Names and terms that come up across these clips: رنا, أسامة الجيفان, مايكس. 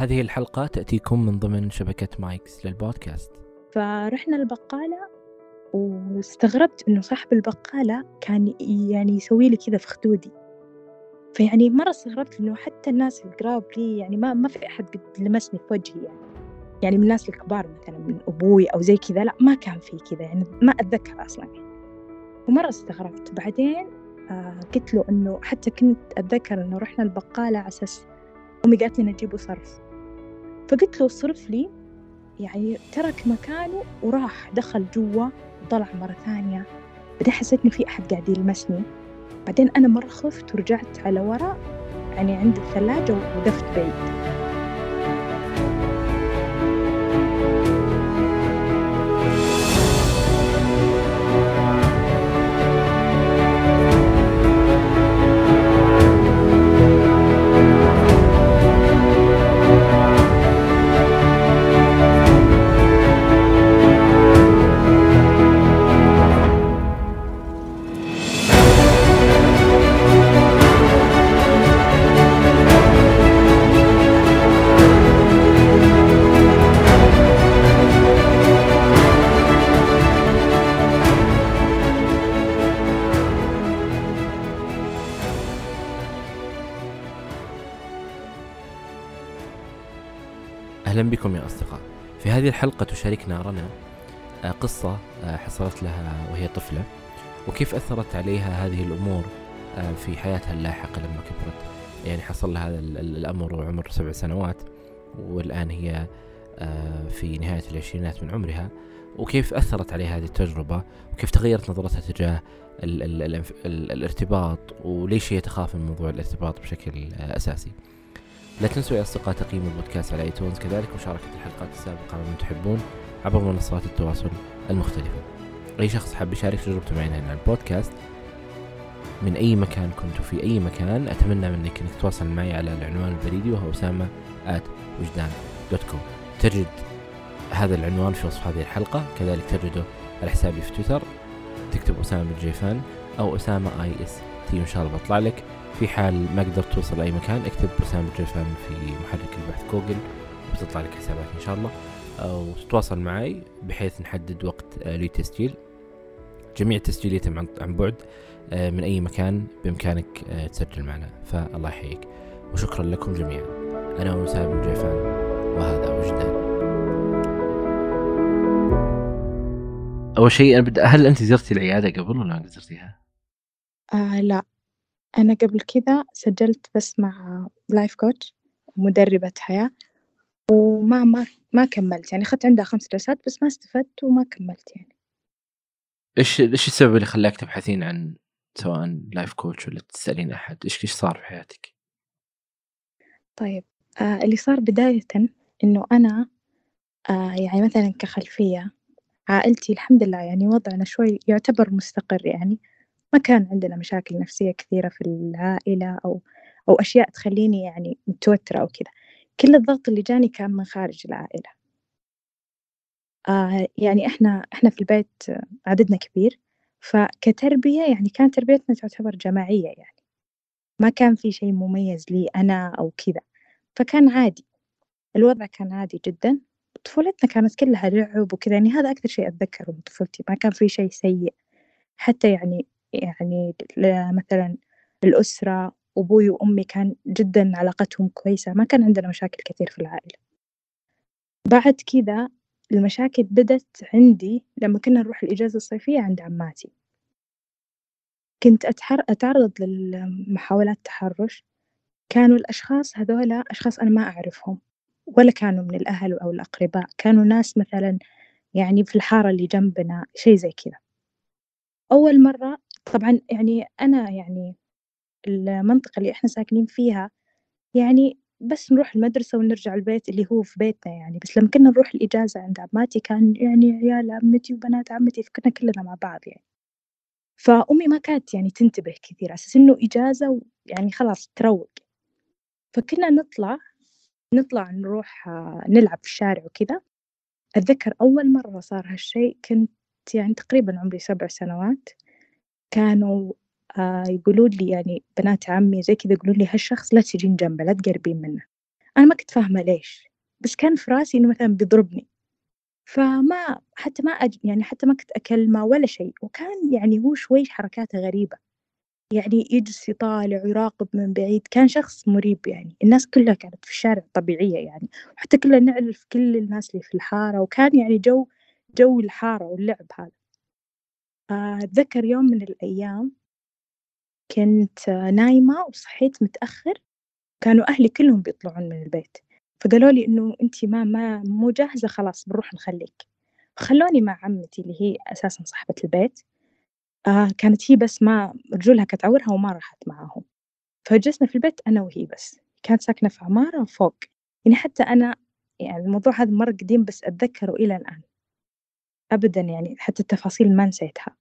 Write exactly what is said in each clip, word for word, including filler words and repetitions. هذه الحلقة تأتيكم من ضمن شبكة مايكس للبودكاست. فرحنا البقالة واستغربت إنه صاحب البقالة كان يعني يسوي لي كذا في خدودي، فيعني مرة استغربت إنه حتى الناس القراب لي يعني ما ما في أحد لمسني في وجهي، يعني يعني من الناس الكبار مثلا من أبوي أو زي كذا، لا ما كان في كذا، يعني ما أتذكر أصلا. ومرة استغربت. بعدين آه قلت له إنه حتى كنت أتذكر إنه رحنا البقالة على أساس أمي قالت لي نجيبه صرف، فقلت له صرف لي، يعني ترك مكانه وراح دخل جوا وطلع مرة ثانية. بعدين حسيت إن في أحد قاعد يلمسني، بعدين أنا مرة خفت ورجعت على وراء يعني عند الثلاجة ووقفت بعيد. أهلا بكم يا أصدقاء. في هذه الحلقة تشاركنا رنا قصة حصلت لها وهي طفلة، وكيف أثرت عليها هذه الأمور في حياتها اللاحقة لما كبرت. يعني حصل لها الأمر وعمر سبع سنوات، والآن هي في نهاية العشرينات من عمرها، وكيف أثرت عليها هذه التجربة، وكيف تغيرت نظرتها تجاه ال ال ال ال الارتباط، وليش هي تخاف من موضوع الارتباط بشكل أساسي. لا تنسوا يا أصدقاء تقييم البودكاست على ايتونز، كذلك مشاركة الحلقات السابقة على من تحبون عبر منصات التواصل المختلفة. أي شخص حاب يشارك تجربته معنا هنا على البودكاست من أي مكان كنتوا في أي مكان، أتمنى منك أنك تتواصل معي على العنوان البريدي وهو أسامة آت أوجدان دوت كوم. تجد هذا العنوان في وصف هذه الحلقة، كذلك تجده على حسابي في تويتر، تكتب أسامة الجيفان أو أسامة آي إس تي وإن شاء الله بطلع لك. في حال ما قدرت توصل أي مكان اكتب أسامة الجيفان في محرك البحث جوجل وتطلع لك حسابات إن شاء الله، وتتواصل معي بحيث نحدد وقت لتسجيل. جميع التسجيل يتم عن بعد من أي مكان بإمكانك تسجل معنا، فالله يحييك وشكرا لكم جميعا. أنا أسامة الجيفان وهذا وجدان. أول شيء أنا بدأ، هل أنت زرتي العيادة قبل ولا ما زرتيها؟ آه لا، أنا قبل كذا سجلت بس مع لايف كوتش مدربة حياة، وما ما ما كملت، يعني خدت عندها خمس جلسات بس ما استفدت وما كملت. يعني إيش إيش السبب اللي خلاك تبحثين عن سواء لايف كوتش ولا تسألين أحد؟ إيش إيش صار في حياتك؟ طيب آه اللي صار بداية إنه أنا آه يعني مثلا كخلفية عائلتي الحمد لله يعني وضعنا شوي يعتبر مستقر، يعني ما كان عندنا مشاكل نفسية كثيرة في العائلة أو أو أشياء تخليني يعني متوترة أو كذا. كل الضغط اللي جاني كان من خارج العائلة. آه يعني إحنا إحنا في البيت عددنا كبير، فكتربية يعني كانت تربيتنا تعتبر جماعية، يعني ما كان في شيء مميز لي أنا أو كذا، فكان عادي، الوضع كان عادي جدا. طفولتنا كانت كلها لعب وكذا، يعني هذا أكثر شيء أتذكره من طفولتي، ما كان في شيء سيء حتى. يعني يعني مثلا الأسرة أبوي وأمي كان جدا علاقتهم كويسة، ما كان عندنا مشاكل كثير في العائلة. بعد كذا المشاكل بدت عندي لما كنا نروح الإجازة الصيفية عند عماتي. كنت أتحر... أتعرض لمحاولات تحرش. كانوا الأشخاص هذولا أشخاص أنا ما أعرفهم، ولا كانوا من الأهل أو الأقرباء، كانوا ناس مثلا يعني في الحارة اللي جنبنا شيء زي كذا. أول مرة طبعا يعني أنا يعني المنطقة اللي إحنا ساكنين فيها يعني بس نروح المدرسة ونرجع البيت اللي هو في بيتنا يعني، بس لما كنا نروح الإجازة عند عماتي كان يعني عيال عمتي وبنات عمتي، فكنا كلنا مع بعض يعني. فأمي ما كانت يعني تنتبه كثير، أساس إنه إجازة يعني خلاص تروق، فكنا نطلع نطلع نروح نلعب في الشارع وكذا. أتذكر أول مرة صار هالشيء كنت يعني تقريبا عمري سبع سنوات. كانوا آه يقولوا لي يعني بنات عمي زي كذا يقولوا لي هالشخص لا تجين جنبه، لا تقربين منه، أنا ما كنت فاهمة ليش، بس كان في راسي إنه مثلا بيضربني، فما حتى ما أج... يعني حتى ما كنت أكلمه ولا شيء. وكان يعني هو شوي حركاته غريبة، يعني يجلس يطالع ويراقب من بعيد، كان شخص مريب. يعني الناس كلها كانت في الشارع طبيعية يعني، وحتى كلنا نعرف كل الناس اللي في الحارة، وكان يعني جو جو الحارة واللعب هذا. أتذكر يوم من الأيام كنت نايمة وصحيت متأخر، كانوا أهلي كلهم بيطلعون من البيت، فقالوا لي إنه أنتي ما ما مو جاهزة، خلاص بنروح نخليك. خلوني مع عمتي اللي هي أساسا صاحبة البيت، آه كانت هي بس ما رجولها كانت عورها وما راحت معاهم، فجلسنا في البيت أنا وهي بس. كانت ساكنة في عمارة فوق، يعني حتى أنا يعني الموضوع هذا مرة قديم بس أتذكره إلى الآن أبدا، يعني حتى التفاصيل ما نسيتها.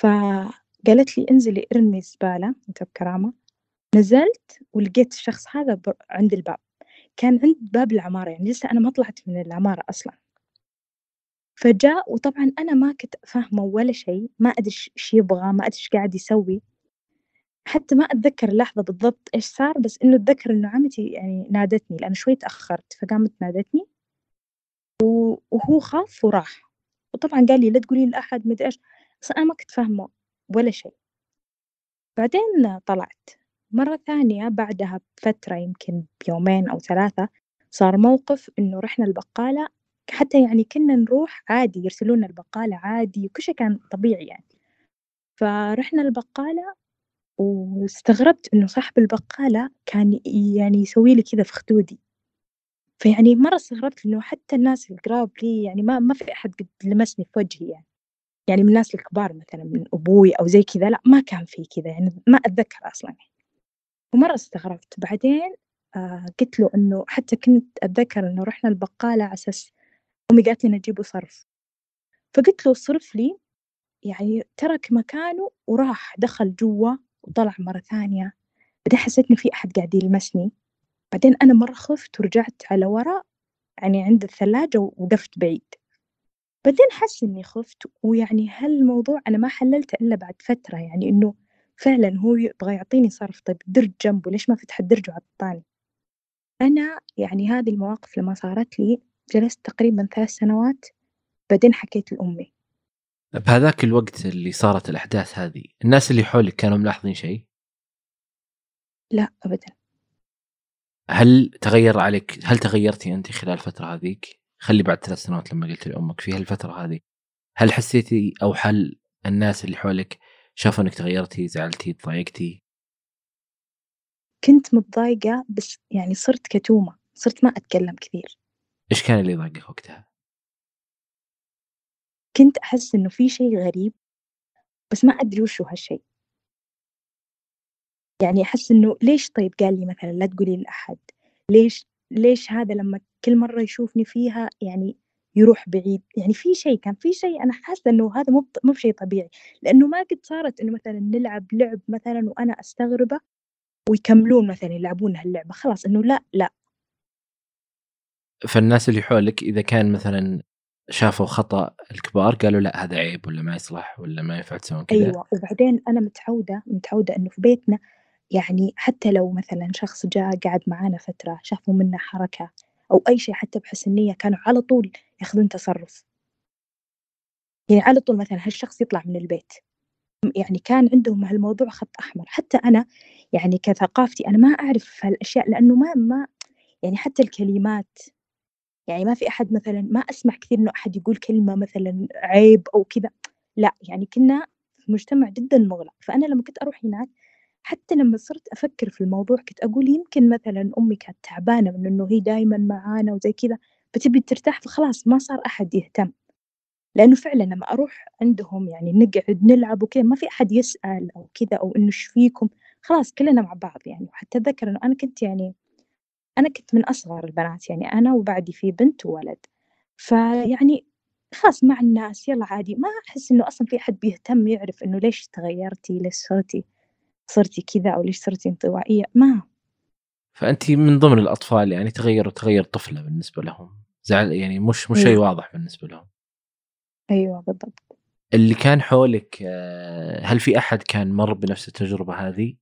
فقالت لي انزلي ارمي الزبالة أنت بكرامة. نزلت ولقيت الشخص هذا عند الباب، كان عند باب العمارة، يعني لسه أنا ما طلعت من العمارة أصلا. فجاء، وطبعا أنا ما كنت فاهمة ولا شيء، ما أدري إيش يبغى، ما أدري إيش قاعد يسوي، حتى ما أتذكر اللحظة بالضبط إيش صار، بس إنه أتذكر إنه عمتي يعني نادتني لأن شوي تأخرت، فقامت نادتني وهو خاف وراح. وطبعا قال لي لا تقولي لأحد، ما أدري إيش، بس أنا ما كنت فاهمة ولا شيء. بعدين طلعت مرة ثانية بعدها بفترة، يمكن بيومين أو ثلاثة، صار موقف إنه رحنا البقالة، حتى يعني كنا نروح عادي، يرسلونا البقالة عادي وكل شيء كان طبيعي يعني. فرحنا البقالة واستغربت إنه صاحب البقالة كان يعني يسوي لي كذا في خدودي، فيعني مرة استغربت إنه حتى الناس القراب لي يعني ما ما في أحد قد لمسني في وجهي يعني، يعني من الناس الكبار مثلا من أبوي أو زي كذا، لا ما كان في كذا يعني، ما أتذكر أصلا يعني. ومرة استغربت. بعدين آه قلت له إنه حتى كنت أتذكر إنه رحنا البقالة على أساس أمي قالت لي نجيبه صرف، فقلت له صرف لي يعني، ترك مكانه وراح دخل جوا وطلع مرة ثانية. بعدين حسيت إنه في أحد قاعد يلمسني، بعدين أنا مرة خفت ورجعت على وراء يعني عند الثلاجة ووقفت بعيد. بعدين حس إني خفت، ويعني هالموضوع أنا ما حللته إلا بعد فترة، يعني إنه فعلا هو يبغى يعطيني صرف، طيب درج جنبه، ليش ما فتح الدرج وعطاني؟ أنا يعني هذه المواقف لما صارت لي جلست تقريبا ثلاث سنوات، بعدين حكيت لأمي. بهذاك الوقت اللي صارت الأحداث هذه، الناس اللي حولك كانوا ملاحظين شيء؟ لا أبدا. هل تغير عليك، هل تغيرتي أنت خلال الفترة هذيك؟ خلي بعد ثلاث سنوات لما قلت لأمك في هالفترة هذه، هل حسيتي أو هل الناس اللي حولك شافوا أنك تغيرتي، زعلتي، تضايقتي؟ كنت متضايقة بس يعني صرت كتومة، صرت ما أتكلم كثير. إيش كان اللي ضايقك وقتها؟ كنت أحس إنه في شيء غريب بس ما أدري وشو هالشيء، يعني أحس إنه ليش طيب قال لي مثلا لا تقولي لأحد، ليش ليش هذا لما كل مرة يشوفني فيها يعني يروح بعيد، يعني في شيء، كان في شيء أنا حاسة إنه هذا مو مو بشيء طبيعي، لأنه ما قد صارت إنه مثلا نلعب لعب مثلا وأنا أستغربه ويكملون مثلا يلعبون هاللعبة، خلاص إنه لا لا. فالناس اللي حولك إذا كان مثلا شافوا خطأ الكبار قالوا لا هذا عيب ولا ما يصلح ولا ما ينفع تسوون كذا. أيوة. وبعدين أنا متعودة متعودة إنه في بيتنا يعني حتى لو مثلا شخص جاء قعد معانا فترة، شافوا منا حركة أو أي شيء حتى بحسن نية، كانوا على طول يأخذون تصرف، يعني على طول مثلا هالشخص يطلع من البيت، يعني كان عندهم هالموضوع خط أحمر. حتى أنا يعني كثقافتي أنا ما أعرف هالأشياء، لأنه ما ما يعني حتى الكلمات، يعني ما في أحد مثلا، ما أسمع كثير إنه أحد يقول كلمة مثلا عيب أو كذا، لا يعني كنا في مجتمع جدا مغلق. فأنا لما كنت أروح هناك، حتى لما صرت أفكر في الموضوع كنت أقول يمكن مثلا أمي كانت تعبانة من إنه هي دايما معانا وزي كذا، بتبي ترتاح، فخلاص ما صار أحد يهتم، لأنه فعلا لما أروح عندهم يعني نقعد نلعب وكذا ما في أحد يسأل أو كذا أو إنه إيش فيكم، خلاص كلنا مع بعض يعني. وحتى أتذكر إنه أنا كنت يعني أنا كنت من أصغر البنات، يعني أنا وبعدي في بنت وولد، فيعني خلاص مع الناس يلا عادي، ما أحس إنه أصلا في أحد بيهتم يعرف إنه ليش تغيرتي، ليش صرتي صرتي كذا، أو ليش صرتي انطوائية، ما. فأنت من ضمن الأطفال يعني تغير وتغير طفلة بالنسبة لهم، زعل يعني مش مش شيء واضح بالنسبة لهم. أيوة بالضبط. اللي كان حولك هل في أحد كان مر بنفس التجربة هذه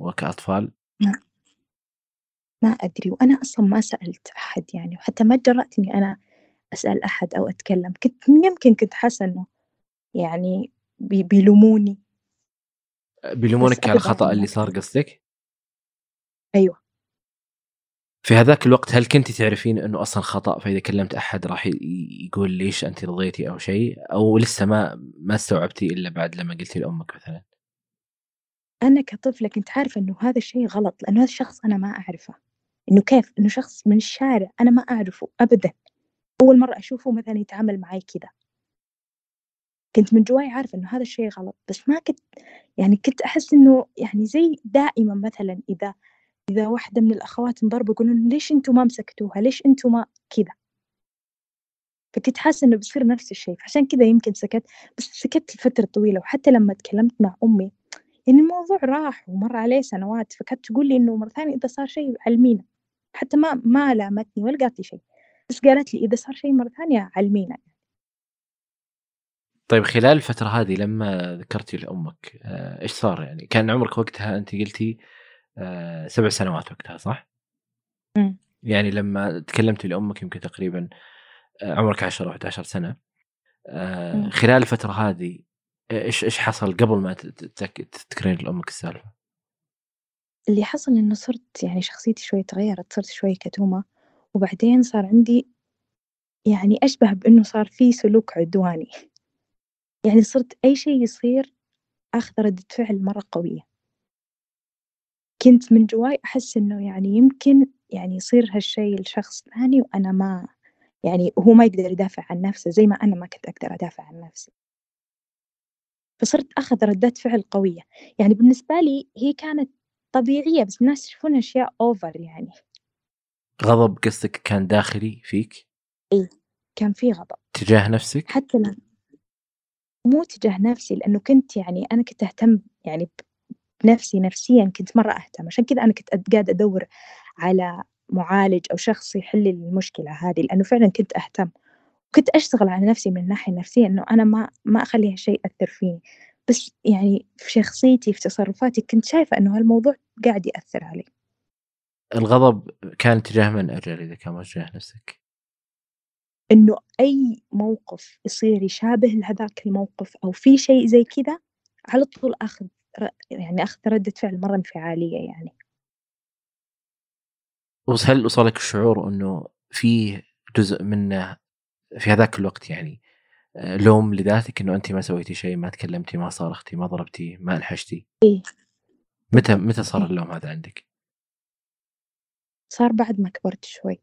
وكأطفال؟ نعم ما أدري، وأنا أصلا ما سألت أحد يعني، وحتى ما جرأت إني أنا أسأل أحد أو أتكلم. كنت يمكن كنت حاسة إنه يعني بي بيلوموني بيلومونك على الخطأ اللي صار قصدك؟ أيوة. في هذاك الوقت هل كنت تعرفين أنه أصلا خطأ، فإذا كلمت أحد راح يقول ليش أنت رضيتي أو شيء، أو لسه ما ما استوعبتي إلا بعد لما قلتي لأمك مثلا؟ أنا كطفلة كنت عارفة أنه هذا الشيء غلط، لأنه هذا الشخص أنا ما أعرفه، أنه كيف أنه شخص من الشارع أنا ما أعرفه أبدا، أول مرة أشوفه مثلا يتعامل معي كذا. كنت من جواي عارفة أنه هذا الشيء غلط، بس ما كنت يعني كنت أحس أنه يعني زي دائما مثلا إذا إذا واحدة من الأخوات انضربوا يقولون ليش أنتوا ما مسكتوها، ليش أنتوا ما كذا، فكنت حاسة إنه بصير نفس الشيء، عشان كذا يمكن سكت. بس سكت لفترة طويلة، وحتى لما تكلمت مع أمي يعني الموضوع راح ومر عليه سنوات، فكانت تقول لي إنه مرة ثانية إذا صار شيء علمينا، حتى ما ما لامتني ولا قالت لي شيء، بس قالت لي إذا صار شيء مرة ثانية علمينا. طيب خلال الفترة هذه لما ذكرتي لأمك إيش صار؟ يعني كان عمرك وقتها أنت قلتي سبع سنوات وقتها صح؟ مم. يعني لما تكلمت لأمك يمكن تقريبا عمرك عشر أو إحدى عشرة سنة، خلال الفترة هذه إيش إيش حصل قبل ما تذكرين لأمك السالفة؟ اللي حصل إنه صرت يعني شخصيتي شوي تغيرت، صرت شوي كتومة، وبعدين صار عندي يعني أشبه بأنه صار في سلوك عدواني، يعني صرت أي شيء يصير أخذ ردة فعل مرة قوية. كنت من جواي أحس إنه يعني يمكن يعني يصير هالشيء لشخص ثاني وأنا ما يعني هو ما يقدر يدافع عن نفسه زي ما أنا ما كنت أقدر أدافع عن نفسي، فصرت أخذ ردات فعل قوية. يعني بالنسبة لي هي كانت طبيعية، بس الناس يشوفونها أشياء أوفر. يعني غضب قصدك كان داخلي فيك؟ إيه كان في غضب تجاه نفسك؟ حتى لا، مو تجاه نفسي، لأنه كنت يعني أنا كنت أهتم يعني نفسي نفسيا، كنت مرة أهتم، عشان كذا أنا كنت قاعدة أدور على معالج أو شخص يحل المشكلة هذه، لأنه فعلا كنت أهتم وكنت أشتغل على نفسي من الناحية النفسية، أنه أنا ما ما أخلي هالشيء يأثر فيني. بس يعني في شخصيتي في تصرفاتي كنت شايفة أنه هالموضوع قاعد يأثر علي. الغضب كان تجاه من أجل إذا كان تجاه نفسك؟ أنه أي موقف يصير يشابه لهذاك الموقف أو في شيء زي كذا على طول أخذ يعني أخذ ردة فعل مرة انفعالية. يعني هل وصلك الشعور أنه في جزء منه في هذاك الوقت يعني لوم لذاتك أنه أنت ما سويتي شيء، ما تكلمتي، ما صارختي، ما ضربتي، ما انحشتي؟ إيه. متى متى صار اللوم هذا عندك؟ صار بعد ما كبرت شوي،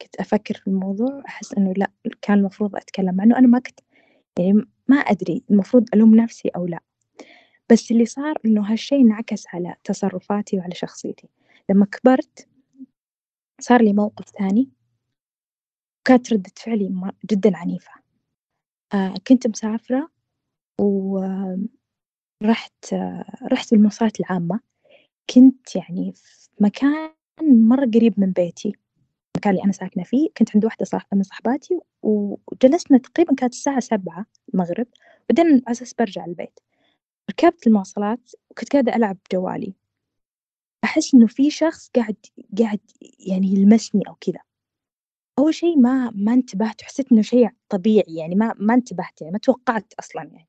كنت أفكر في الموضوع، أحس أنه لا كان المفروض أتكلم، مع أنه أنا ما كنت يعني ما أدري المفروض ألوم نفسي أو لا. بس اللي صار إنه هالشيء انعكس على تصرفاتي وعلى شخصيتي. لما كبرت صار لي موقف ثاني وكانت ردة فعلي جدا عنيفة. آه كنت مسافرة ورحت آه رحت المواصلات العامة، كنت يعني في مكان مرة قريب من بيتي، المكان اللي أنا ساكنة فيه، كنت عند واحدة صاح... من صاحباتي، وجلسنا تقريبا كانت الساعة سبعة المغرب، بعدين على أساس برجع البيت. ركبت المواصلات وكنت قاعدة ألعب بجوالي، أحس إنه في شخص قاعد قاعد يعني يلمسني أو كذا. أول شيء ما ما انتبهت، حسيت إنه شيء طبيعي، يعني ما ما انتبهت، يعني ما توقعت أصلاً يعني.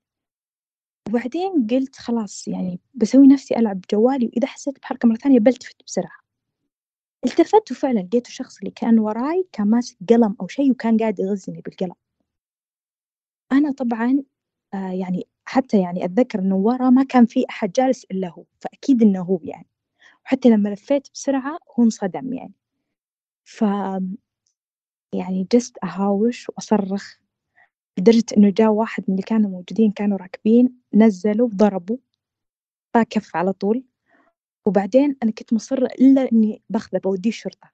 وبعدين قلت خلاص يعني بسوي نفسي ألعب بجوالي، وإذا حسيت بحركة مرة ثانية بلتفت بسرعة. التفت وفعلاً لقيت الشخص اللي كان وراي كان ماسك قلم أو شيء وكان قاعد يغزني بالقلم. أنا طبعاً آه يعني حتى يعني أتذكر إنه ورا ما كان في أحد جالس إلا هو، فأكيد إنه هو يعني، وحتى لما لفيت بسرعة هو انصدم يعني. ف يعني جست أهاوش وأصرخ لدرجة إنه جاء واحد من اللي كانوا موجودين، كانوا راكبين، نزلوا وضربوا فكف على طول. وبعدين أنا كنت مصرة إلا إني بأخذه بوديه الشرطة،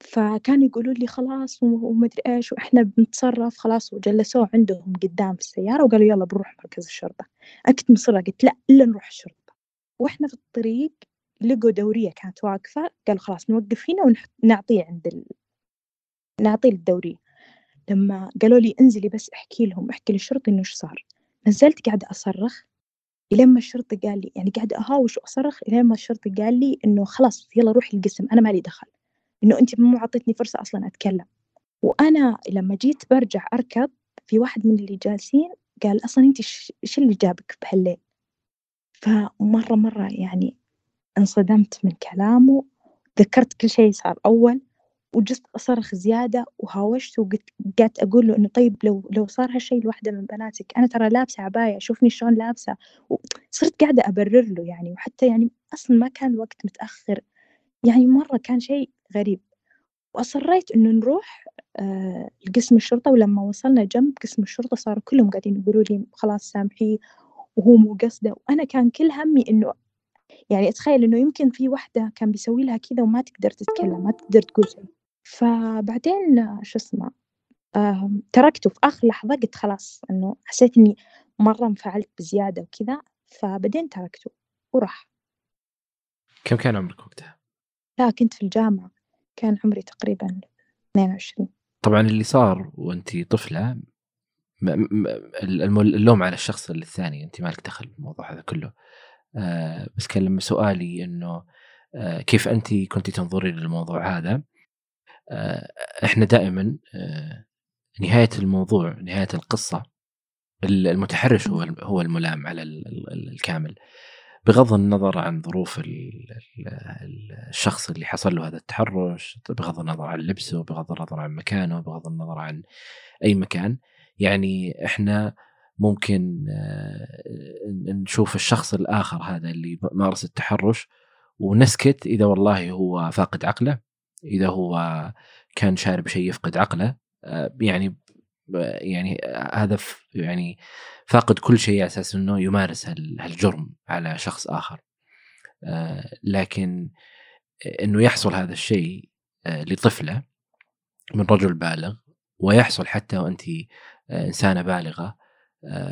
فكانوا يقولوا لي خلاص ومدري إيش وإحنا بنتصرف خلاص، وجلسوه عندهم قدام في السيارة وقالوا يلا بنروح مركز الشرطة. أنا كنت مصرة قلت لا إلا نروح الشرطة. وإحنا في الطريق لقوا دورية كانت واقفة، قالوا خلاص نوقف هنا ونعطيه عند ال... نعطيه الدورية. لما قالوا لي انزلي بس احكي لهم، احكي للشرطي إنه إيش صار، نزلت قاعدة أصرخ لما الشرطي قال لي، يعني قاعدة أهاوش وأصرخ لما الشرطي قال لي إنه خلاص يلا روحي القسم أنا مالي دخل. إنه أنت مو عطيتني فرصة أصلا أتكلم. وأنا لما جيت برجع أركب، في واحد من اللي جالسين قال أصلا أنت شو اللي جابك بهالليل؟ فمرة مرة يعني انصدمت من كلامه، ذكرت كل شيء صار أول، وجست أصرخ زيادة وهاوشت وقعدت أقول له إنه طيب لو لو صار هالشيء لوحدة من بناتك، أنا ترى لابسة عباية، شوفني شلون لابسة. وصرت قاعدة أبرر له يعني، وحتى يعني أصلا ما كان الوقت متأخر يعني، مرة كان شيء غريب. وأصريت إنه نروح آه لقسم الشرطة. ولما وصلنا جنب قسم الشرطة صاروا كلهم قاعدين يقولوا لي خلاص سامحيه وهو مو قصده، وأنا كان كل همي إنه يعني أتخيل إنه يمكن في وحدة كان بيسوي لها كذا وما تقدر تتكلم، ما تقدر تقول شيء. فبعدين شو اسمه آه تركته في آخر لحظة، قلت خلاص إنه حسيت إني مرة انفعلت بزيادة وكذا، فبعدين تركته وراح. كم كان عمرك وقتها؟ لا كنت في الجامعة، كان عمري تقريبا اثنين وعشرين. طبعا اللي صار وأنتي طفلة اللوم على الشخص الثاني، أنت مالك دخل بالموضوع هذا كله. آه بس كلم سؤالي إنه آه كيف أنت كنت تنظري للموضوع هذا؟ آه إحنا دائما آه نهاية الموضوع، نهاية القصة، المتحرش هو هو الملام على الكامل، بغض النظر عن ظروف الشخص اللي حصل له هذا التحرش، بغض النظر عن لبسه، بغض النظر عن مكانه، بغض النظر عن أي مكان. يعني إحنا ممكن نشوف الشخص الآخر هذا اللي مارس التحرش ونسكت إذا والله هو فاقد عقله، إذا هو كان شارب شيء يفقد عقله، يعني يعني هذا يعني فاقد كل شيء على أساس أنه يمارس هالجرم على شخص آخر. لكن أنه يحصل هذا الشيء لطفلة من رجل بالغ، ويحصل حتى وأنت إنسانة بالغة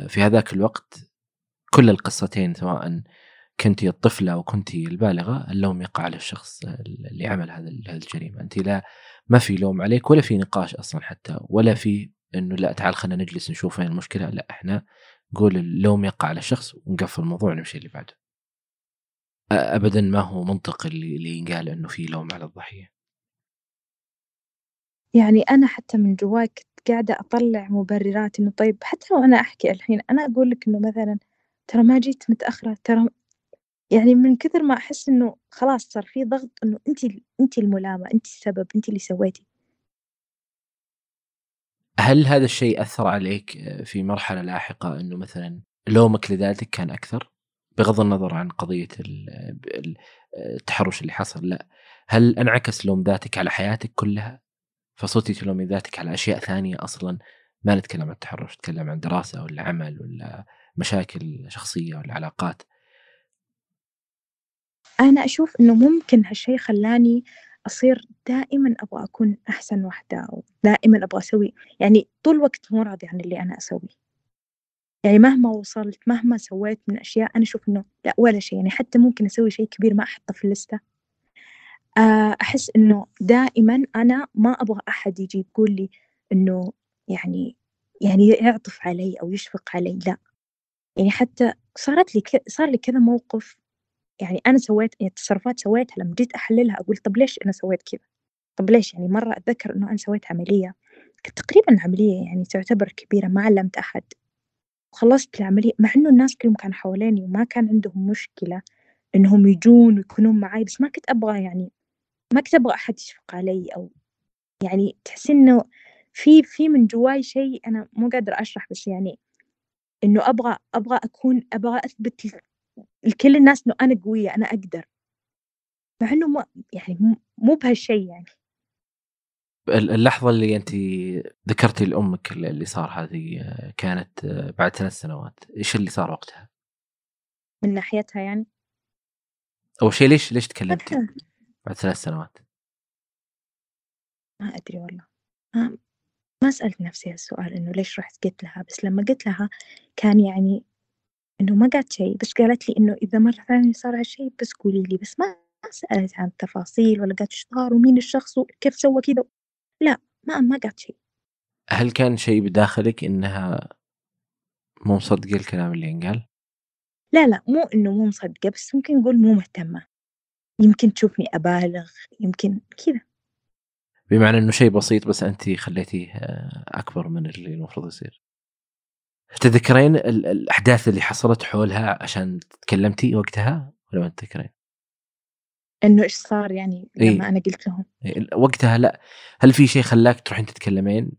في هذاك الوقت، كل القصتين سواء كنت الطفلة وكنت البالغة اللوم يقع على الشخص اللي عمل هذا الجريمة. أنت لا، ما في لوم عليك ولا في نقاش أصلا، حتى ولا في إنه لا تعال خلنا نجلس نشوف وين المشكلة، لا إحنا نقول اللوم يقع على الشخص ونقفل الموضوع ونمشي اللي بعده. أبدا ما هو منطق اللي اللي ينقال إنه في لوم على الضحية. يعني أنا حتى من جواي كنت قاعدة أطلع مبررات إنه طيب حتى لو أنا أحكي الحين، أنا أقول لك إنه مثلا ترى ما جيت متأخرة، ترى يعني من كثر ما أحس إنه خلاص صار في ضغط إنه أنت أنت الملامة، أنت السبب، أنت اللي سويتي. هل هذا الشيء أثر عليك في مرحلة لاحقة إنه مثلا لومك لذاتك كان أكثر بغض النظر عن قضية التحرش اللي حصل؟ لا، هل أنعكس لوم ذاتك على حياتك كلها فصرتي تلومي ذاتك على أشياء ثانية أصلا؟ ما نتكلم عن التحرش، نتكلم عن دراسة ولا عمل ولا مشاكل شخصية ولا علاقات. أنا أشوف إنه ممكن هالشيء خلاني أصير دائما أبغى أكون أحسن واحدة، ودائما أبغى أسوي يعني طول الوقت مو راضي عن اللي أنا أسوي، يعني مهما وصلت مهما سويت من أشياء أنا أشوف إنه لا ولا شيء. يعني حتى ممكن أسوي شيء كبير ما أحطه في الليستة، أحس إنه دائما أنا ما أبغى أحد يجي يقول لي إنه يعني يعني يعطف علي أو يشفق علي، لا. يعني حتى صارت لي ك... صار لي كذا موقف يعني أنا سويت تصرفات سويتها لما جيت أحللها أقول طب ليش أنا سويت كذا، طب ليش. يعني مرة أتذكر إنه أنا سويت عملية، كانت تقريبا عملية يعني تعتبر كبيرة، ما علمت أحد وخلصت العملية، مع إنه الناس كلهم كانوا حواليني وما كان عندهم مشكلة إنهم يجون ويكونون معاي، بس ما كنت أبغى يعني ما كنت أبغى أحد يشفق علي، أو يعني تحس إنه في في من جواي شيء أنا مو قادرة أشرح، بس يعني إنه أبغى أبغى أكون أبغى أثبت لكل الناس إنه أنا قوية، أنا أقدر، مع إنه ما يعني مو بهالشيء. يعني اللحظة اللي أنت ذكرتي لأمك اللي صار هذه كانت بعد ثلاث سنوات، إيش اللي صار وقتها من ناحيتها؟ يعني أول شيء ليش ليش تكلمتي بعد ثلاث سنوات؟ ما أدري والله، ما ما سألت نفسي هالسؤال إنه ليش رحت قلت لها، بس لما قلت لها كان يعني إنه ما قالت شيء، بس قالت لي إنه إذا مرة ثانية صار هالشيء بس قولي لي، بس ما سألت عن التفاصيل ولا قالت إيش صار ومين الشخص وكيف سوى كذا، لا ما ما قالت شيء. هل كان شيء بداخلك إنها مو مصدقة الكلام اللي انقال؟ لا لا، مو إنه مو مصدقة، بس ممكن نقول مو مهتمة، يمكن تشوفني أبالغ، يمكن كذا. بمعنى انه شيء بسيط بس انت خليتيه اكبر من اللي المفروض يصير. تذكرين الاحداث اللي حصلت حولها عشان تكلمتي وقتها ولا ما تذكرين انه ايش صار يعني لما إيه؟ انا قلت لهم إيه وقتها؟ لا، هل في شيء خلاك تروحين تتكلمين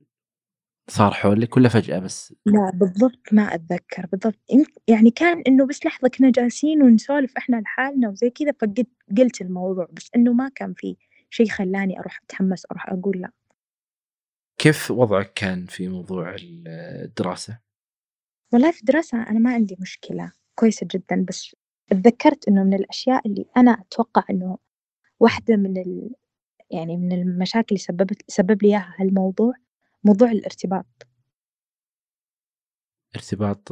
صار حولك كله فجأة بس؟ لا بالضبط ما أتذكر بالضبط، يعني كان إنه بس لحظة كنا جالسين ونسولف إحنا لحالنا وزي كذا، فقلت قلت الموضوع بس إنه ما كان في شيء خلاني أروح أتحمس أروح أقول لا. كيف وضعك كان في موضوع الدراسة؟ والله في الدراسة أنا ما عندي مشكلة كويسة جدا، بس أتذكرت إنه من الأشياء اللي أنا أتوقع إنه واحدة من ال... يعني من المشاكل اللي سببت سبب لي إياها هالموضوع موضوع الارتباط. ارتباط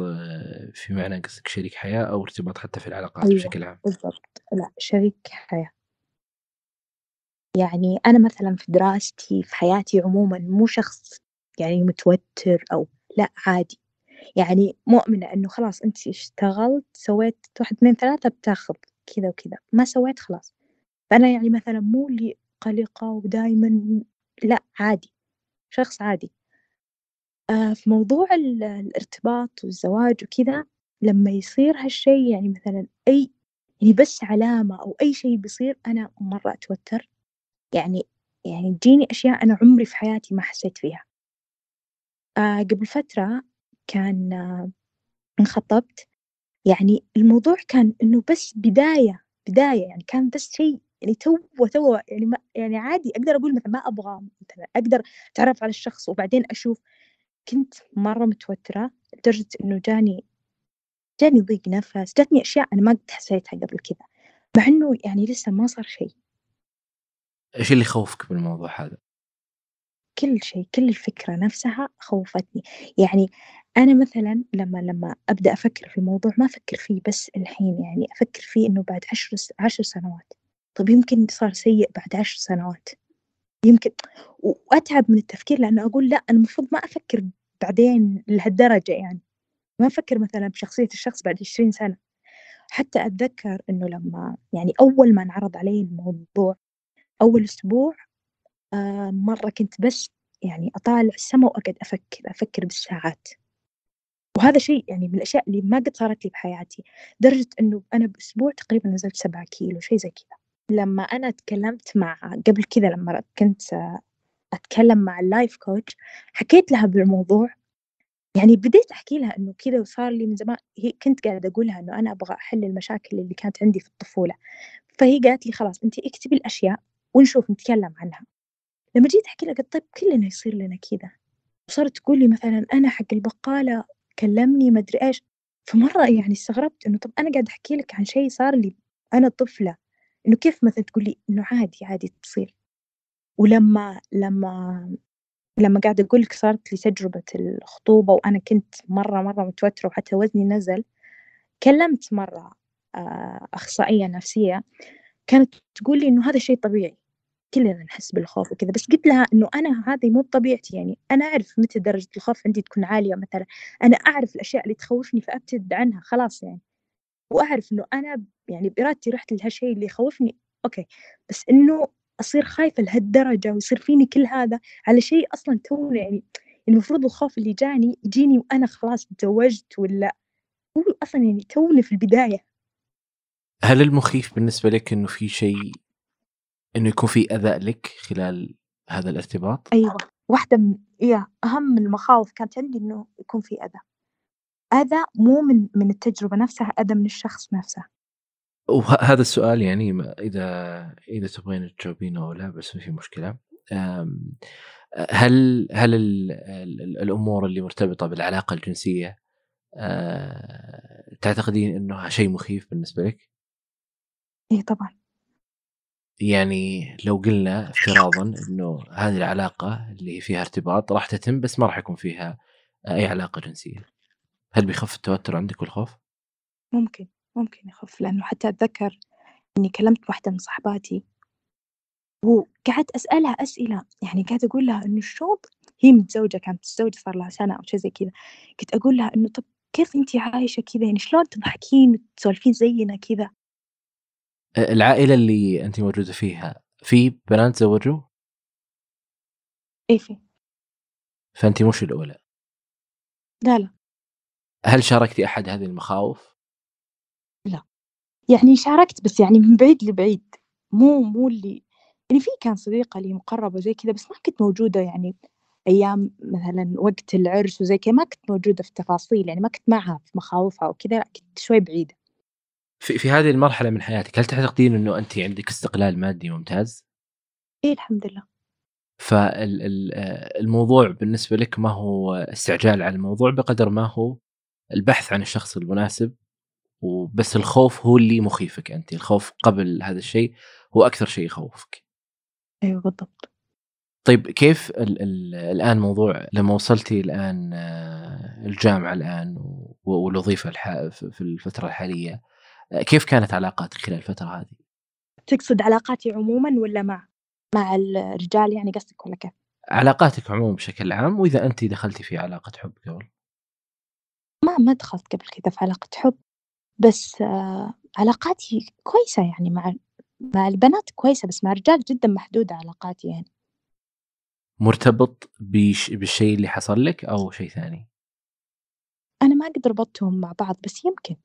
في معنى قصدك شريك حياة أو ارتباط حتى في العلاقات؟ أيوة بشكل عام. بالضبط، لا شريك حياة. يعني أنا مثلا في دراستي في حياتي عموما مو شخص يعني متوتر أو لا، عادي يعني مؤمنة أنه خلاص أنت اشتغلت سويت واحد اثنين ثلاثة بتاخذ كذا وكذا، ما سويت خلاص. فأنا يعني مثلا مو لي قلقة ودائما، لا عادي شخص عادي. آه في موضوع الارتباط والزواج وكذا لما يصير هالشيء، يعني مثلا أي يعني بس علامة أو أي شيء بيصير أنا مرة أتوتر، يعني يعني تجيني أشياء أنا عمري في حياتي ما حسيت فيها. آه قبل فترة كان آه انخطبت، يعني الموضوع كان إنه بس بداية بداية يعني كان بس شيء يعني تو وتو يعني ما يعني عادي أقدر أقول مثلا ما أبغى، مثلا أقدر أتعرف على الشخص وبعدين أشوف. كنت مرة متوترة لدرجة إنه جاني جاني ضيق نفس، جاتني أشياء أنا ما قد حسيتها قبل كذا، مع إنه يعني لسه ما صار شيء. إيش اللي خوفك بالموضوع هذا؟ كل شيء، كل الفكرة نفسها خوفتني. يعني أنا مثلا لما لما أبدأ أفكر في الموضوع ما أفكر فيه بس الحين، يعني أفكر فيه إنه بعد عشر عشر سنوات، طب يمكن صار سيء بعد عشر سنوات يمكن، وأتعب من التفكير لأنه أقول لا أنا مفروض ما أفكر بعدين لهالدرجة، يعني ما أفكر مثلا بشخصية الشخص بعد عشرين سنة. حتى أتذكر أنه لما يعني أول ما انعرض علي الموضوع أول أسبوع آه مرة كنت بس يعني أطالع السماء وأقعد أفكر أفكر بالساعات، وهذا شيء يعني من الأشياء اللي ما قد صارت لي بحياتي، درجة أنه أنا بأسبوع تقريبا نزلت سبعة كيلو شيء زي كذا. لما أنا تكلمت مع قبل كذا لما كنت أتكلم مع اللايف كوتش حكيت لها بالموضوع، يعني بديت أحكي لها إنه كذا وصار لي من زمان، هي كنت قاعدة أقولها إنه أنا أبغى أحل المشاكل اللي كانت عندي في الطفولة، فهي قالت لي خلاص أنت اكتبي الأشياء ونشوف نتكلم عنها. لما جيت أحكي لها قلت طيب كلنا يصير لنا كذا، وصارت تقول لي مثلا أنا حق البقالة كلمني ما أدري إيش، فمرة يعني استغربت إنه طب أنا قاعدة أحكي لك عن شيء صار لي أنا طفلة، إنه كيف مثلا تقولي إنه عادي عادي تصير. ولما لما لما قاعدة أقولك صارت لي تجربة الخطوبة وأنا كنت مرة مرة متوترة وحتى وزني نزل، كلمت مرة أخصائية نفسية كانت تقول لي إنه هذا شيء طبيعي كلنا نحس بالخوف وكذا، بس قلت لها إنه أنا هذه مو بطبيعتي، يعني أنا أعرف متى درجة الخوف عندي تكون عالية، مثلا أنا أعرف الأشياء اللي تخوفني فأبتعد عنها خلاص يعني، وأعرف إنه أنا يعني بإرادتي رحت لهالشيء اللي يخوفني أوكي، بس إنه أصير خايفة لهالدرجة ويصير فيني كل هذا على شيء أصلاً تونه، يعني المفروض الخوف اللي جاني يجيني وأنا خلاص تزوجت ولا هو أصلاً يعني تونه في البداية. هل المخيف بالنسبة لك إنه في شيء إنه يكون في أذى لك خلال هذا الارتباط؟ أيوة، واحدة من إيه أهم المخاوف كانت عندي إنه يكون في أذى، أذى مو من من التجربة نفسها، أذى من الشخص نفسه. وهذا السؤال يعني إذا إذا تبغين تجاوبين أو لا بس ما في مشكلة. هل هل ال ال الأمور اللي مرتبطة بالعلاقة الجنسية تعتقدين إنه شيء مخيف بالنسبة لك؟ إيه طبعا. يعني لو قلنا افتراضا إنه هذه العلاقة اللي فيها ارتباط راح تتم بس ما راح يكون فيها أي علاقة جنسية، هل بيخف التوتر عندك والخوف؟ ممكن ممكن يخف، لأنه حتى أتذكر إني كلمت واحدة من صحباتي وقعدت أسألها أسئلة، يعني قاعدة أقول لها إنه شو هي متزوجة، كانت متزوجة صار لها سنة أو شيء زي كذا، كنت أقول لها إنه طب كيف أنتي عايشة كذا، يعني شلون تضحكين وتسولفين زينا كذا؟ العائلة اللي أنتي موجودة فيها في بنات زوجوا؟ اي في. فأنت مش الأولى. لا لا. هل شاركتي أحد هذه المخاوف؟ لا يعني شاركت بس يعني من بعيد لبعيد، مو مو اللي يعني في كان صديقة لي مقربة زي كذا، بس ما كنت موجودة يعني أيام مثلا وقت العرس وزي كذا، ما كنت موجودة في التفاصيل يعني، ما كنت معها في مخاوفها وكذا، كنت شوي بعيدة. في في هذه المرحلة من حياتك هل تعتقدين إنه أنت عندك استقلال مادي ممتاز؟ إيه الحمد لله. فالموضوع بالنسبة لك ما هو استعجال على الموضوع بقدر ما هو البحث عن الشخص المناسب، وبس الخوف هو اللي مخيفك أنت، الخوف قبل هذا الشيء هو أكثر شيء يخوفك. أيوة بالضبط. طيب كيف ال ال الآن موضوع لما وصلتي الآن الجامعة الآن والوظيفة في الفترة الحالية، كيف كانت علاقاتك خلال الفترة هذه؟ تقصد علاقاتي عموما ولا مع مع الرجال يعني قصدك ولا كيف؟ علاقاتك عموما بشكل عام، وإذا أنت دخلتي في علاقة حب قبل؟ ما ما دخلت قبل كذا في علاقة حب، بس آه علاقاتي كويسة يعني مع مع البنات كويسة، بس مع الرجال جدا محدودة علاقاتي يعني. مرتبط بش... بالشيء اللي حصل لك أو شيء ثاني؟ أنا ما قد ربطتهم مع بعض، بس يمكن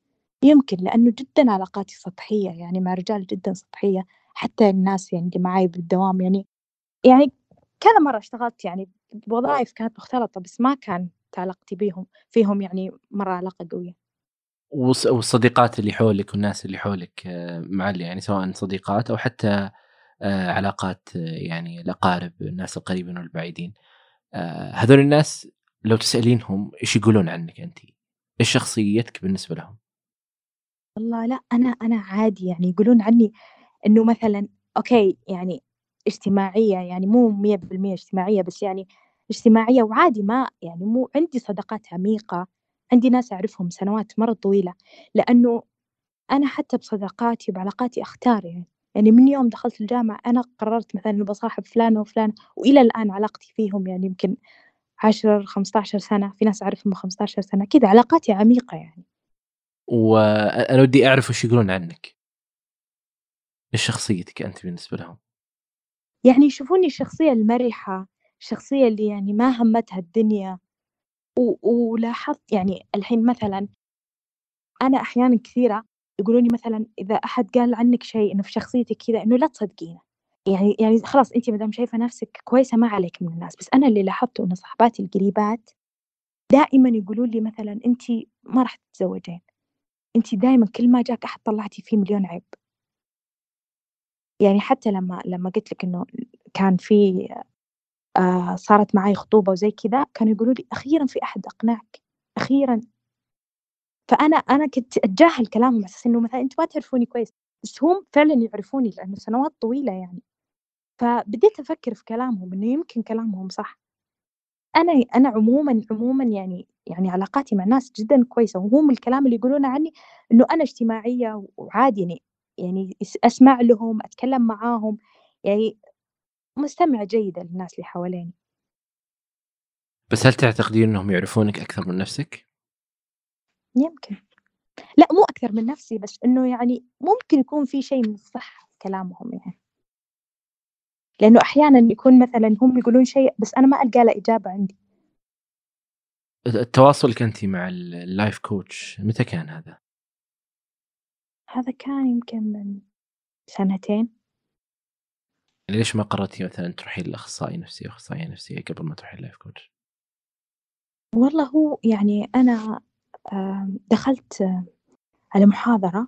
يمكن لأنه جدا علاقاتي سطحية يعني مع رجال جدا سطحية، حتى الناس يعني اللي معاي بالدوام يعني يعني كذا مرة اشتغلت يعني بوظائف كانت مختلطة، بس ما كانت علاقتي بيهم فيهم يعني مرة علاقة قوية. والصديقات اللي حولك والناس اللي حولك مع اللي يعني سواء صديقات أو حتى علاقات يعني الأقارب، الناس القريبين والبعيدين، هذول الناس لو تسألينهم إيش يقولون عنك أنت؟ إيش شخصيتك بالنسبة لهم؟ والله لا أنا أنا عادي يعني، يقولون عني إنه مثلا أوكي يعني اجتماعية، يعني مو مية بالمية اجتماعية بس يعني اجتماعية وعادي، ما يعني مو عندي صداقات عميقة، عندي ناس أعرفهم سنوات مرة طويلة، لأنه أنا حتى بصداقاتي وبعلاقاتي أختار يعني يعني من يوم دخلت الجامعة أنا قررت مثلا بصاحب فلانة وفلانة، وإلى الآن علاقتي فيهم يعني يمكن عشر خمسة عشر سنة، في ناس أعرفهم خمسة عشر سنة كذا، علاقاتي عميقة يعني. وأنا ودي أعرف وش يقولون عنك، إيش شخصيتك أنت بالنسبة لهم؟ يعني يشوفوني الشخصية المرحة، الشخصية اللي يعني ما همتها الدنيا، ولاحظت يعني الحين مثلا أنا أحيانا كثيرة يقولوني مثلا إذا أحد قال عنك شيء إنه في شخصيتك كذا إنه لا تصدقينه، يعني يعني خلاص أنت مدام شايفة نفسك كويسة ما عليك من الناس، بس أنا اللي لاحظته إن صاحباتي القريبات دائما يقولون لي مثلا أنت ما راح تتزوجين، أنت دائما كل ما جاك أحد طلعتي فيه مليون عيب. يعني حتى لما لما قلت لك إنه كان في آه صارت معي خطوبة وزي كذا، كانوا يقولوا لي أخيرا في أحد أقنعك أخيرا. فأنا أنا كنت أتجاهل كلامهم على أساس إنه مثلا أنتوا ما تعرفوني كويس، بس هم فعلا يعرفوني لأنه سنوات طويلة يعني. فبديت أفكر في كلامهم إنه يمكن كلامهم صح. أنا أنا عموما عموما يعني يعني علاقاتي مع الناس جدا كويسة، وهم الكلام اللي يقولونه عني إنه أنا اجتماعية وعادي يعني يعني أسمع لهم أتكلم معاهم، يعني مستمعة جيدة للناس اللي حواليني. بس هل تعتقدين أنهم يعرفونك أكثر من نفسك؟ يمكن لا مو أكثر من نفسي، بس أنه يعني ممكن يكون في شيء من الصح كلامهم يعني، لأنه أحيانا يكون مثلا هم يقولون شيء بس أنا ما ألقى له إجابة عندي. التواصل كنت مع اللايف كوتش متى كان هذا؟ هذا كان يمكن من سنتين. ليش ما قررتي مثلا تروحي لأخصائي نفسي أخصائية نفسية قبل ما تروحي لايف كوتش؟ والله هو يعني أنا دخلت على محاضرة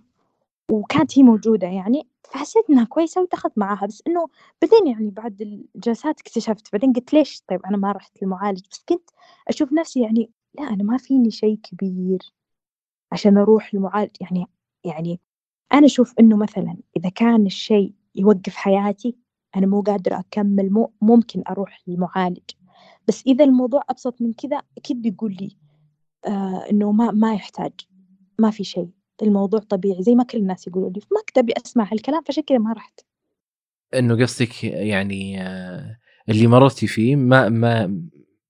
وكانت هي موجودة يعني، فحسيت إنها كويسة ودخلت معاها، بس إنه بعدين يعني بعد الجلسات اكتشفت بعدين قلت ليش طيب أنا ما رحت للمعالج، بس كنت أشوف نفسي يعني لا أنا ما فيني شيء كبير عشان أروح للمعالج يعني يعني أنا أشوف إنه مثلا إذا كان الشيء يوقف حياتي أنا مو قادرة أكمل مو ممكن أروح للمعالج، بس إذا الموضوع أبسط من كذا أكيد بيقول لي آه إنه ما ما يحتاج، ما في شيء، الموضوع طبيعي زي ما كل الناس يقولوا لي، ما كنت أبي أسمع هالكلام فعشان كذا ما رحت. إنه قصدك يعني اللي مررتي فيه ما ما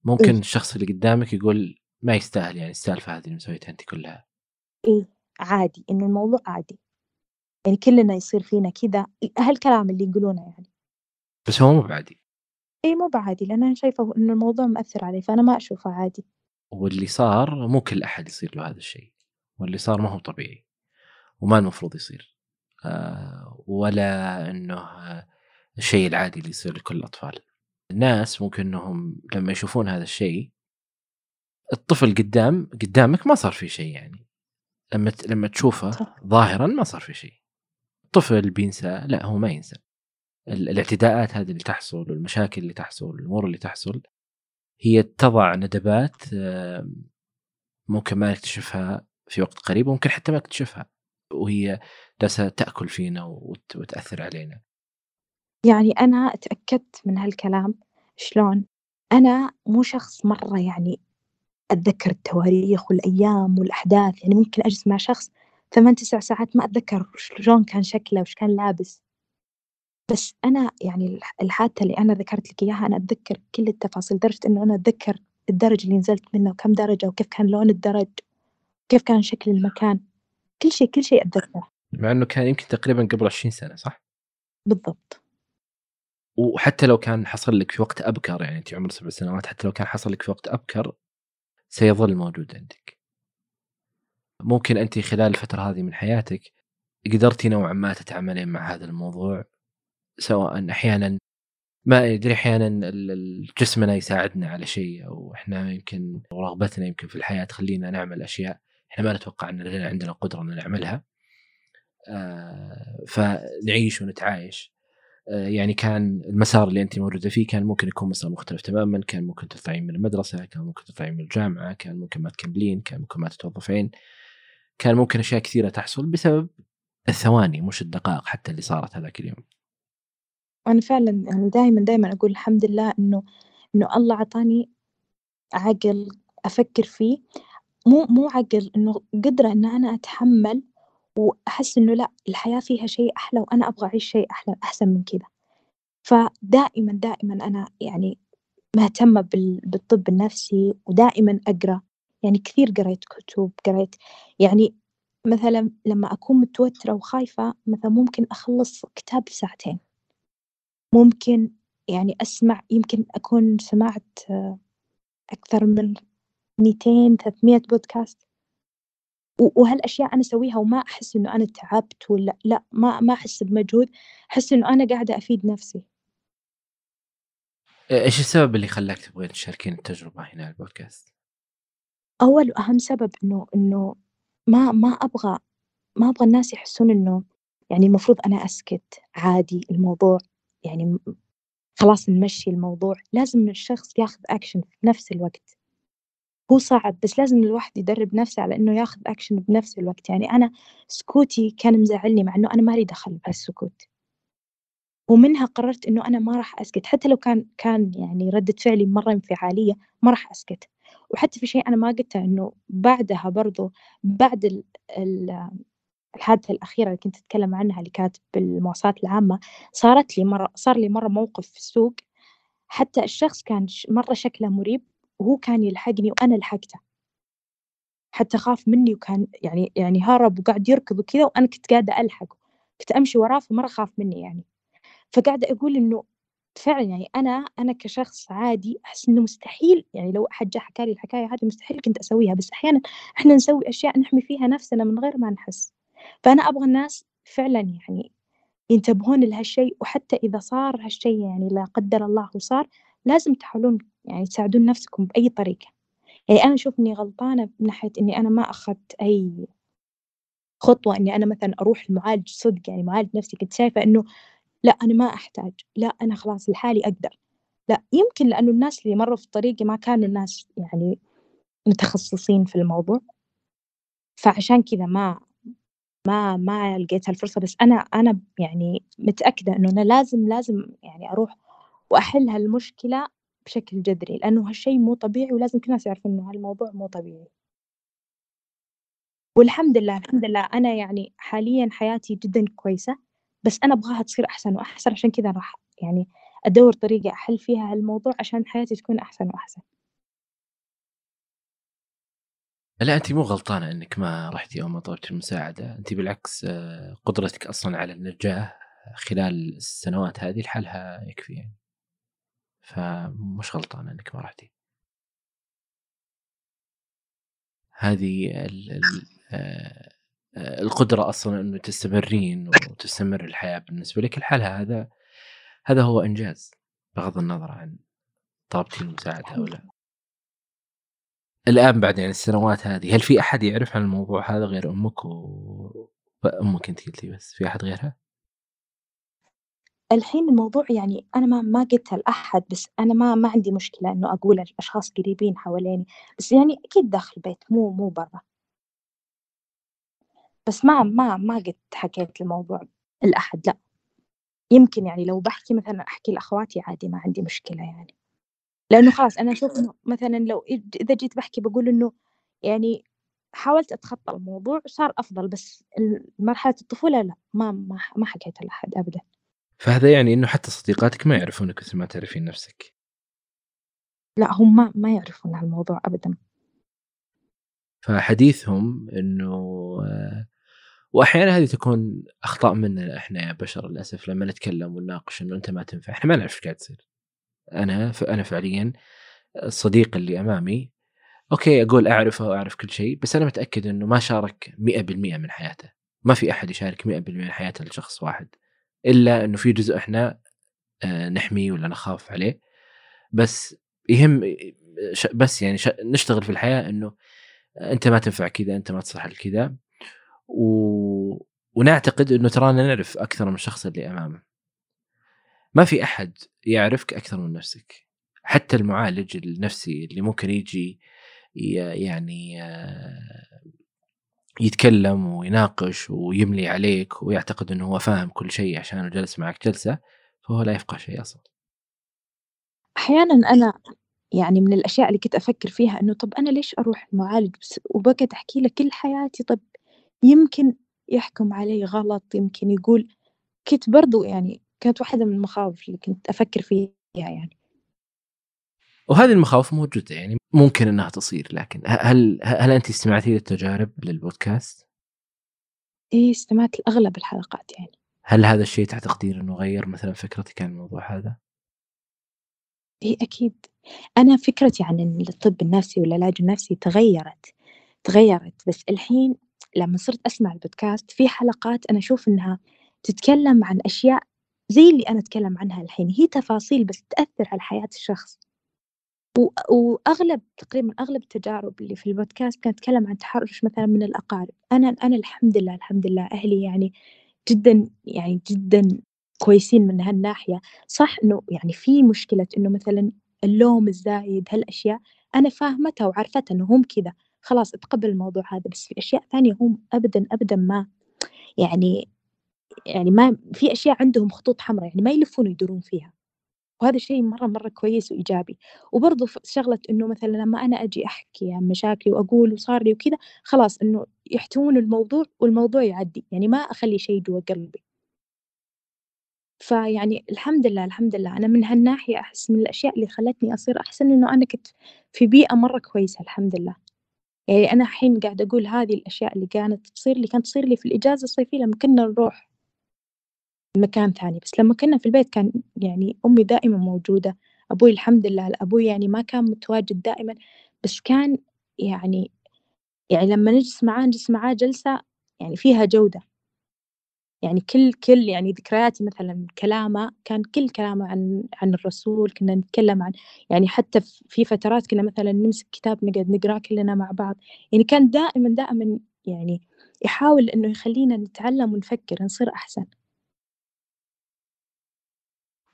ممكن إيه؟ الشخص اللي قدامك يقول ما يستاهل يعني السالفة هذه اللي مسويتها أنت كلها. إيه عادي، إنه الموضوع عادي يعني كلنا يصير فينا كذا هالكلام اللي يقولونه يعني. بس هو مو عادي. اي مو بعادي، لان انا شايفه انه الموضوع مأثر عليه، فانا ما اشوفه عادي. واللي صار مو كل أحد يصير له هذا الشيء، واللي صار ما هو طبيعي وما المفروض يصير، أه ولا أنه الشيء العادي اللي يصير لكل الأطفال. الناس ممكن أنهم لما يشوفون هذا الشيء، الطفل قدام قدامك ما صار فيه شيء، يعني لما لما تشوفه ظاهرا ما صار فيه شيء. الطفل بينسى؟ لا، هو ما ينسى. الاعتداءات هذه اللي تحصل والمشاكل اللي تحصل والأمور اللي تحصل هي تضع ندبات ممكن ما نكتشفها في وقت قريب، وممكن حتى ما نكتشفها، وهي جالسة تأكل فينا وتأثر علينا. يعني أنا تأكدت من هالكلام. شلون؟ أنا مو شخص مرة يعني أتذكر التواريخ والأيام والأحداث، يعني ممكن أجلس مع شخص ثمان تسع ساعات ما أتذكر شلون كان شكله وش كان لابس، بس أنا يعني الحادثة اللي أنا ذكرت لك إياها أنا أتذكر كل التفاصيل، لدرجة إنه أنا أتذكر الدرج اللي نزلت منه وكم درجة وكيف كان لون الدرج، كيف كان شكل المكان، كل شيء كل شيء أتذكره، مع إنه كان يمكن تقريبا قبل عشرين سنة. صح بالضبط. وحتى لو كان حصل لك في وقت أبكر، يعني أنت عمر سبع سنوات، حتى لو كان حصل لك في وقت أبكر سيظل موجود عندك. ممكن أنت خلال الفترة هذه من حياتك قدرتي نوعا ما تتعاملين مع هذا الموضوع، سواء أحيانا ما أدري، أحيانا جسمنا يساعدنا على شيء، أو إحنا يمكن رغبتنا يمكن في الحياة تخلينا نعمل أشياء إحنا ما نتوقع أن لنا عندنا قدرة أن نعملها، آه فنعيش ونتعايش. آه يعني كان المسار اللي أنت موجودة فيه كان ممكن يكون مسار مختلف تماما، كان ممكن تطلعين من المدرسة، كان ممكن تطلعين من الجامعة، كان ممكن ما تكملين، كان ممكن ما تتوظفين، كان ممكن أشياء كثيرة تحصل بسبب الثواني مش الدقائق حتى اللي صارت هذاك اليوم. وأنا فعلا يعني دائما دائما أقول الحمد لله إنه إنه الله عطاني عقل أفكر فيه، مو مو عقل إنه قدرة إن أنا أتحمل وأحس إنه لا، الحياة فيها شيء أحلى وأنا أبغى أعيش شيء أحلى أحسن من كذا. فدائما دائما أنا يعني مهتمة بالطب النفسي، ودائما أقرأ، يعني كثير قرأت كتب، قرأت يعني مثلا لما أكون متوترة وخايفة مثلا ممكن أخلص كتاب بساعتين، ممكن يعني أسمع، يمكن أكون سمعت أكثر من مئتين ثلاثمئة بودكاست، وهالأشياء أنا أسويها وما أحس إنه أنا تعبت ولا لا، ما ما أحس بمجهود، أحس إنه أنا قاعدة أفيد نفسي. إيش السبب اللي خلاك تبغين تشاركين التجربة هنا على البودكاست؟ أول وأهم سبب إنه إنه ما ما أبغى ما أبغى الناس يحسون إنه يعني المفروض أنا أسكت عادي، الموضوع يعني خلاص نمشي الموضوع. لازم الشخص ياخذ أكشن في نفس الوقت، هو صعب بس لازم الواحد يدرب نفسه على إنه ياخذ أكشن بنفس الوقت. يعني أنا سكوتي كان مزعلني، مع إنه أنا ما لي دخل بهالسكوت، ومنها قررت إنه أنا ما راح أسكت، حتى لو كان كان يعني ردة فعلي مرة انفعالية ما راح أسكت. وحتى في شيء أنا ما قلته إنه بعدها برضو، بعد ال ال الحادثة الأخيرة اللي كنت أتكلم عنها اللي كانت بالمواصلات العامة، صارت لي مرة صار لي مرة موقف في السوق، حتى الشخص كان مرة شكله مريب وهو كان يلحقني وأنا لحقته، حتى خاف مني وكان يعني يعني هارب وقاعد يركض وكذا، وأنا كنت قاعدة ألحقه، كنت أمشي وراه، فمرة خاف مني يعني. فقاعدة أقول إنه فعلا يعني أنا أنا كشخص عادي أحس إنه مستحيل، يعني لو أحد جاء حكى لي الحكاية هذه مستحيل كنت أسويها، بس أحيانا إحنا نسوي أشياء نحمي فيها نفسنا من غير ما نحس. فأنا أبغى الناس فعلا يعني ينتبهون لهالشيء، وحتى إذا صار هالشيء يعني لا قدر الله وصار، لازم تحاولون يعني تساعدون نفسكم بأي طريقة. يعني أنا أشوف إني غلطانة من ناحية إني أنا ما أخذت أي خطوة إني أنا مثلا أروح المعالج صدق، يعني معالج نفسي، كنت شايفة إنه لا أنا ما أحتاج، لا أنا خلاص لحالي أقدر، لا يمكن، لأنه الناس اللي مروا في طريقي ما كانوا الناس يعني متخصصين في الموضوع، فعشان كذا ما ما ما لقيت هالفرصة. بس أنا أنا يعني متأكدة إنه أنا لازم لازم يعني أروح وأحل هالمشكلة بشكل جذري، لأنه هالشي مو طبيعي، ولازم كل الناس يعرفوا إنه هالموضوع مو طبيعي. والحمد لله الحمد لله أنا يعني حاليا حياتي جدا كويسة، بس أنا أبغاها تصير أحسن وأحسن، عشان كذا راح يعني أدور طريقة أحل فيها هالموضوع عشان حياتي تكون أحسن وأحسن. لا، أنت مو غلطانة أنك ما رحتي أو ما طلبت المساعدة، أنت بالعكس قدرتك أصلا على النجاة خلال السنوات هذه لحالها يكفي يعني. فمش غلطان انك ما رحتي. هذه ال ال القدرة أصلا أنه تستمرين وتستمر الحياة بالنسبة لك لحالها، هذا هذا هو إنجاز بغض النظر عن طلبتي المساعدة أو لا. الآن بعد يعني السنوات هذه، هل في أحد يعرف عن الموضوع هذا غير أمك وأمك أنت قلت لي، بس في أحد غيرها؟ الحين الموضوع يعني أنا ما ما قلتها لأحد، بس أنا ما ما عندي مشكلة إنه أقول لأشخاص قريبين حواليني، بس يعني أكيد داخل البيت مو مو برا، بس ما ما ما قد حكيت الموضوع لأحد. لا يمكن يعني لو بحكي مثلا أحكي لأخواتي عادي، ما عندي مشكلة يعني، لأنه خلاص أنا أشوف مثلا لو إذا جيت بحكي بقول إنه يعني حاولت أتخطى الموضوع صار أفضل، بس مرحلة الطفولة لا ما ما ما حكيت لأحد أبدا. فهذا يعني إنه حتى صديقاتك ما يعرفونك مثل ما تعرفين نفسك؟ لا هم ما ما يعرفون هالموضوع أبدا. فحديثهم إنه، وأحيانا هذه تكون أخطاء مننا إحنا يا بشر للأسف لما نتكلم ونناقش إنه أنت ما تنفع، إحنا ما نعرف إيش قاعد تصير. أنا أنا فعليا الصديق اللي أمامي أوكي أقول أعرفه وأعرف كل شيء، بس أنا متأكد إنه ما شارك مئة بالمئة من حياته. ما في أحد يشارك مئة بالمئة من حياته لشخص واحد، إلا إنه في جزء إحنا نحميه ولا نخاف عليه، بس يهم بس يعني نشتغل في الحياة إنه أنت ما تنفع كذا، أنت ما تصلح لكذا، و... ونعتقد إنه ترانا نعرف أكثر من الشخص اللي أمامه. ما في أحد يعرفك أكثر من نفسك، حتى المعالج النفسي اللي ممكن يجي يعني يتكلم ويناقش ويملي عليك ويعتقد إنه هو فاهم كل شيء عشان جلس معك جلسة، فهو لا يفقه شيء أصلا. أحيانا أنا يعني من الأشياء اللي كنت أفكر فيها إنه طب أنا ليش أروح المعالج وبقيت أحكي له كل حياتي؟ طب يمكن يحكم علي غلط، يمكن يقول، كنت برضو يعني كانت واحدة من المخاوف اللي كنت أفكر فيها يعني. وهذه المخاوف موجودة يعني ممكن أنها تصير، لكن هل هل أنت استمعتي للتجارب للبودكاست؟ إيه استمعت لأغلب الحلقات يعني. هل هذا الشيء تعتقدين أنه غير مثلا فكرتك عن الموضوع هذا؟ إيه أكيد. أنا فكرتي عن الطب النفسي والعلاج النفسي تغيرت تغيرت بس الحين لما صرت أسمع البودكاست في حلقات أنا أشوف أنها تتكلم عن أشياء زي اللي أنا أتكلم عنها الحين، هي تفاصيل بس تأثر على حياة الشخص. وأغلب تقريبا أغلب التجارب اللي في البودكاست كانت تتكلم عن تحرش مثلا من الأقارب. أنا أنا الحمد لله الحمد لله أهلي يعني جدا يعني جدا كويسين من هالناحية. صح إنه يعني في مشكلة إنه مثلا اللوم الزايد هالأشياء أنا فاهمتها وعرفتها إنه هم كذا، خلاص اتقبل الموضوع هذا. بس في أشياء ثانية هم أبدا أبدا ما يعني يعني ما في أشياء عندهم خطوط حمراء يعني ما يلفون ويدورون فيها، وهذا شيء مرة مرة كويس وإيجابي. وبرضو شغلة إنه مثلا لما أنا أجي أحكي عن مشاكلي وأقول وصار لي وكذا، خلاص إنه يحتوون الموضوع والموضوع يعدي، يعني ما أخلي شيء جوا قلبي. فيعني الحمد لله الحمد لله أنا من هالناحية أحس من الأشياء اللي خلتني أصير أحسن إنه أنا كنت في بيئة مرة كويسة الحمد لله. يعني أنا الحين قاعد أقول هذه الأشياء اللي كانت تصير لي كانت تصير لي في الإجازة الصيفية لما كنا نروح مكان ثاني، بس لما كنا في البيت كان يعني أمي دائما موجودة، أبوي الحمد لله أبوي يعني ما كان متواجد دائما، بس كان يعني يعني لما نجلس معاه نجلس معاه جلسة يعني فيها جودة، يعني كل كل يعني ذكرياتي مثلا كلامه كان كل كلامه عن عن الرسول، كنا نتكلم عن يعني حتى في فترات كنا مثلا نمسك كتاب نقعد نقراه كلنا مع بعض، يعني كان دائما دائما يعني يحاول انه يخلينا نتعلم ونفكر نصير احسن.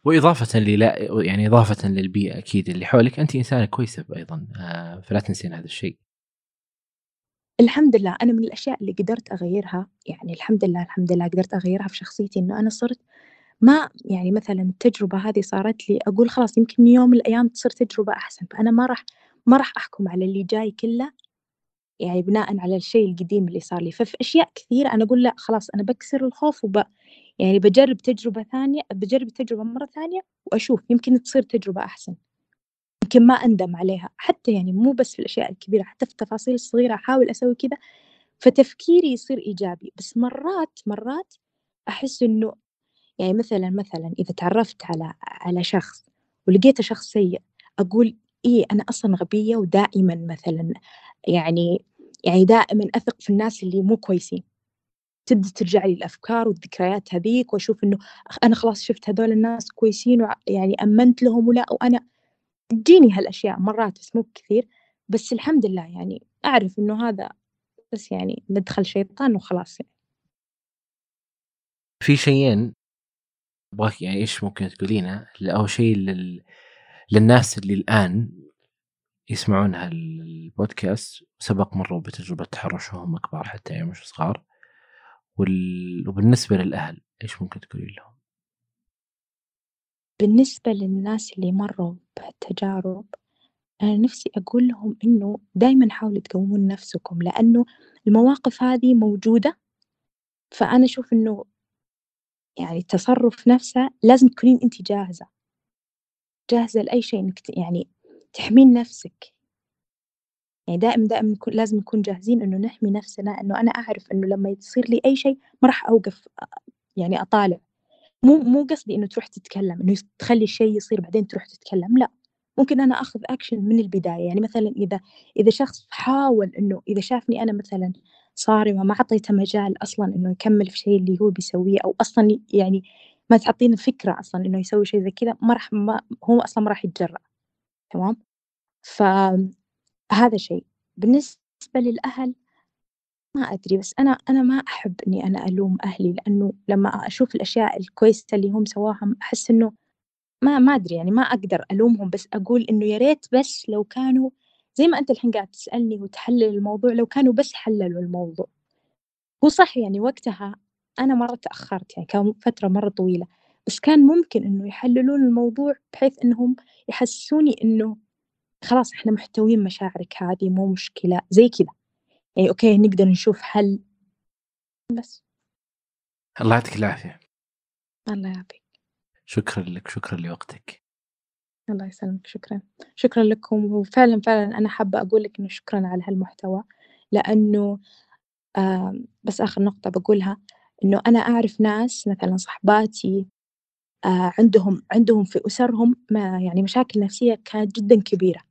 واضافه للا يعني اضافه للبيئه اكيد اللي حولك، انت انسانه كويسه ايضا فلا تنسين هذا الشيء. الحمد لله أنا من الأشياء اللي قدرت أغيرها يعني الحمد لله الحمد لله قدرت أغيرها في شخصيتي، إنه أنا صرت ما يعني مثلا التجربة هذه صارت لي أقول خلاص يمكن يوم من الأيام تصير تجربة أحسن، فأنا ما راح ما راح أحكم على اللي جاي كله يعني بناء على الشيء القديم اللي صار لي. ففي أشياء كثيرة أنا أقول لا خلاص أنا بكسر الخوف وب يعني بجرب تجربة ثانية بجرب تجربة مرة ثانية وأشوف يمكن تصير تجربة أحسن، يمكن ما أندم عليها. حتى يعني مو بس في الأشياء الكبيرة، حتى في التفاصيل الصغيرة أحاول أسوي كذا، فتفكيري يصير إيجابي. بس مرات مرات أحس إنه يعني مثلا مثلا إذا تعرفت على على شخص ولقيته شخص سيء أقول إيه أنا أصلا غبية ودائما مثلا يعني يعني دائما أثق في الناس اللي مو كويسين. تبدأ ترجع لي الأفكار والذكريات هذيك وأشوف إنه أنا خلاص شفت هذول الناس كويسين ويعني أمنت لهم ولا وأنا تجيني هالأشياء مرات بس مو كثير، بس الحمد لله يعني أعرف إنه هذا بس يعني مدخل شيطان وخلاص. يعني في شيئين أبغاك يعني إيش ممكن تقولينه؟ أول شيء لل... للناس اللي الآن يسمعون هالبودكاست سبق مروا بتجربة تحرش وهم كبار حتى يعني مش صغار، وال... وبالنسبة للأهل إيش ممكن تقولي لهم؟ بالنسبة للناس اللي مروا بهالتجارب أنا نفسي أقول لهم إنه دايماً حاولوا تقومون نفسكم، لأنه المواقف هذه موجودة. فأنا أشوف إنه يعني التصرف نفسه لازم تكونين أنت جاهزة جاهزة لأي شيء، إنك يعني تحمين نفسك. يعني دائما دائما لازم نكون جاهزين إنه نحمي نفسنا، إنه أنا أعرف إنه لما يصير لي أي شيء ما راح أوقف يعني أطالع. مو مو قصدي إنه تروح تتكلم، إنه تخلي الشيء يصير بعدين تروح تتكلم، لا، ممكن أنا أخذ أكشن من البداية. يعني مثلا إذا إذا شخص حاول إنه إذا شافني أنا مثلا صارمة ما عطيته مجال أصلا إنه يكمل في شيء اللي هو بيسويه، أو أصلا يعني ما تعطينا فكرة أصلا إنه يسوي شيء زي كذا، ما راح ما هو أصلا ما راح يتجرأ. تمام؟ فهذا شيء. بالنسبة للأهل ما أدري، بس أنا أنا ما أحب إني أنا ألوم أهلي، لأنه لما أشوف الأشياء الكويسة اللي هم سواها أحس إنه ما ما أدري يعني ما أقدر ألومهم، بس أقول إنه يا ريت بس لو كانوا زي ما أنت الحين قاعد تسألني وتحلل الموضوع، لو كانوا بس حللوا الموضوع. وصح يعني وقتها أنا مرة تأخرت، يعني كان فترة مرة طويلة، بس كان ممكن إنه يحللون الموضوع بحيث إنهم يحسسوني إنه خلاص إحنا محتوين مشاعرك، هذه مو مشكلة زي كذا، يعني أوكي نقدر نشوف حل. بس الله يعطيك العافية. الله يعافيك. شكرا لك، شكرا لوقتك. الله يسلمك. شكرا شكرا لكم. وفعلا فعلا أنا حابة أقول لك إنه شكرا على هالمحتوى، لأنه آه بس آخر نقطة بقولها إنه أنا أعرف ناس مثلا صحباتي آه عندهم عندهم في أسرهم ما يعني مشاكل نفسية كانت جدا كبيرة،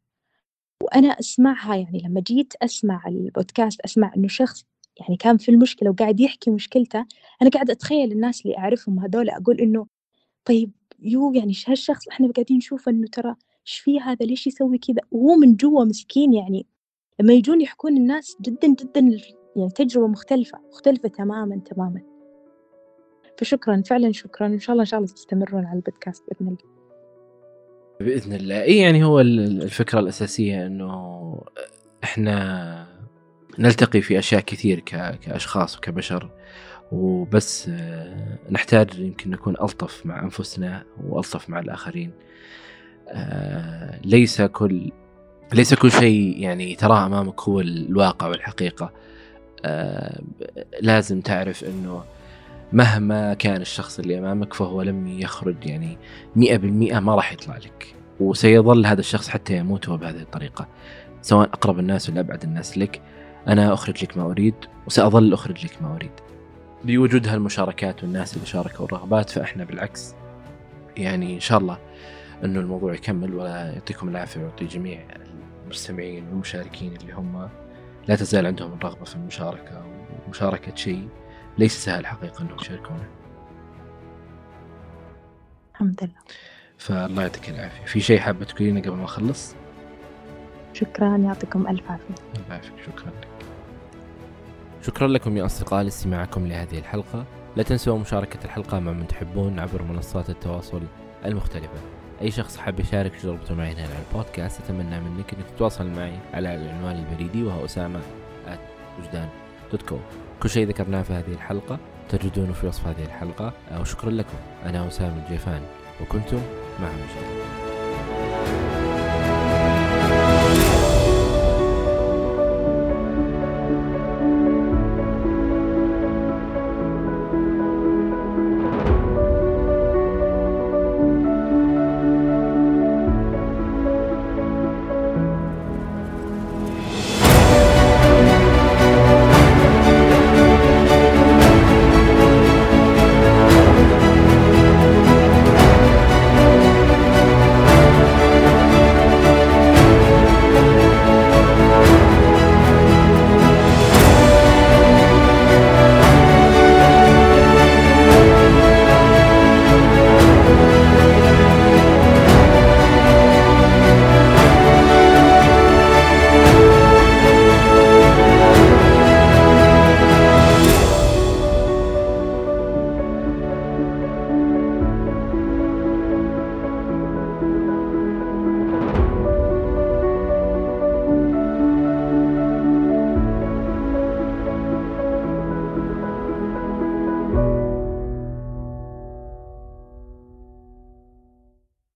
وأنا أسمعها. يعني لما جيت أسمع البودكاست أسمع إنه شخص يعني كان في المشكلة وقاعد يحكي مشكلته، أنا قاعد أتخيل الناس اللي أعرفهم هذول، أقول إنه طيب يو يعني هالشخص إحنا قاعدين نشوف إنه ترى إيش فيه هذا، ليش يسوي كذا، وهو من جوا مسكين. يعني لما يجون يحكون الناس جدا جدا يعني تجربة مختلفة مختلفة تماما تماما. فشكرا فعلا شكرا، إن شاء الله إن شاء الله تستمرون على البودكاست بإذن الله بإذن الله. إيه يعني هو الفكرة الأساسية إنه إحنا نلتقي في أشياء كثير كأشخاص وكبشر، وبس نحتاج يمكن نكون ألطف مع أنفسنا وألطف مع الآخرين. ليس كل ليس كل شيء يعني تراه أمامك هو الواقع والحقيقة. لازم تعرف إنه مهما كان الشخص اللي أمامك فهو لم يخرج يعني مئة بالمئة، ما راح يطلع لك، وسيظل هذا الشخص حتى يموت هو بهذه الطريقة، سواء أقرب الناس ولا أبعد الناس لك. أنا أخرج لك ما أريد وسأظل أخرج لك ما أريد. بوجود هالمشاركات والناس اللي شاركوا والرغبات، فإحنا بالعكس يعني إن شاء الله أنه الموضوع يكمل. ولا يعطيكم العافية ويعطي جميع المستمعين والمشاركين اللي هم لا تزال عندهم الرغبة في المشاركة ومشاركة شيء ليس سهل حقيقة أنهم يشاركونه. الحمد لله. فالله يعطيك العافية. في شيء حابة تقولينه قبل ما أخلص؟ شكرا، يعطيكم ألف عافية. الله يعافيك. شكرا لك. شكرا لكم يا أصدقاء لاستماعكم لهذه الحلقة. لا تنسوا مشاركة الحلقة مع من تحبون عبر منصات التواصل المختلفة. أي شخص حاب يشارك تجربته معي هنا على البودكاست أتمنى منك أنك تتواصل معي على العنوان البريدي وهو أسامة آت أوجدان دوت كوم. كل شيء ذكرناه في هذه الحلقة تجدونه في وصف هذه الحلقة. وشكرا لكم. أنا أسامة الجيفان وكنتم مع أجدان.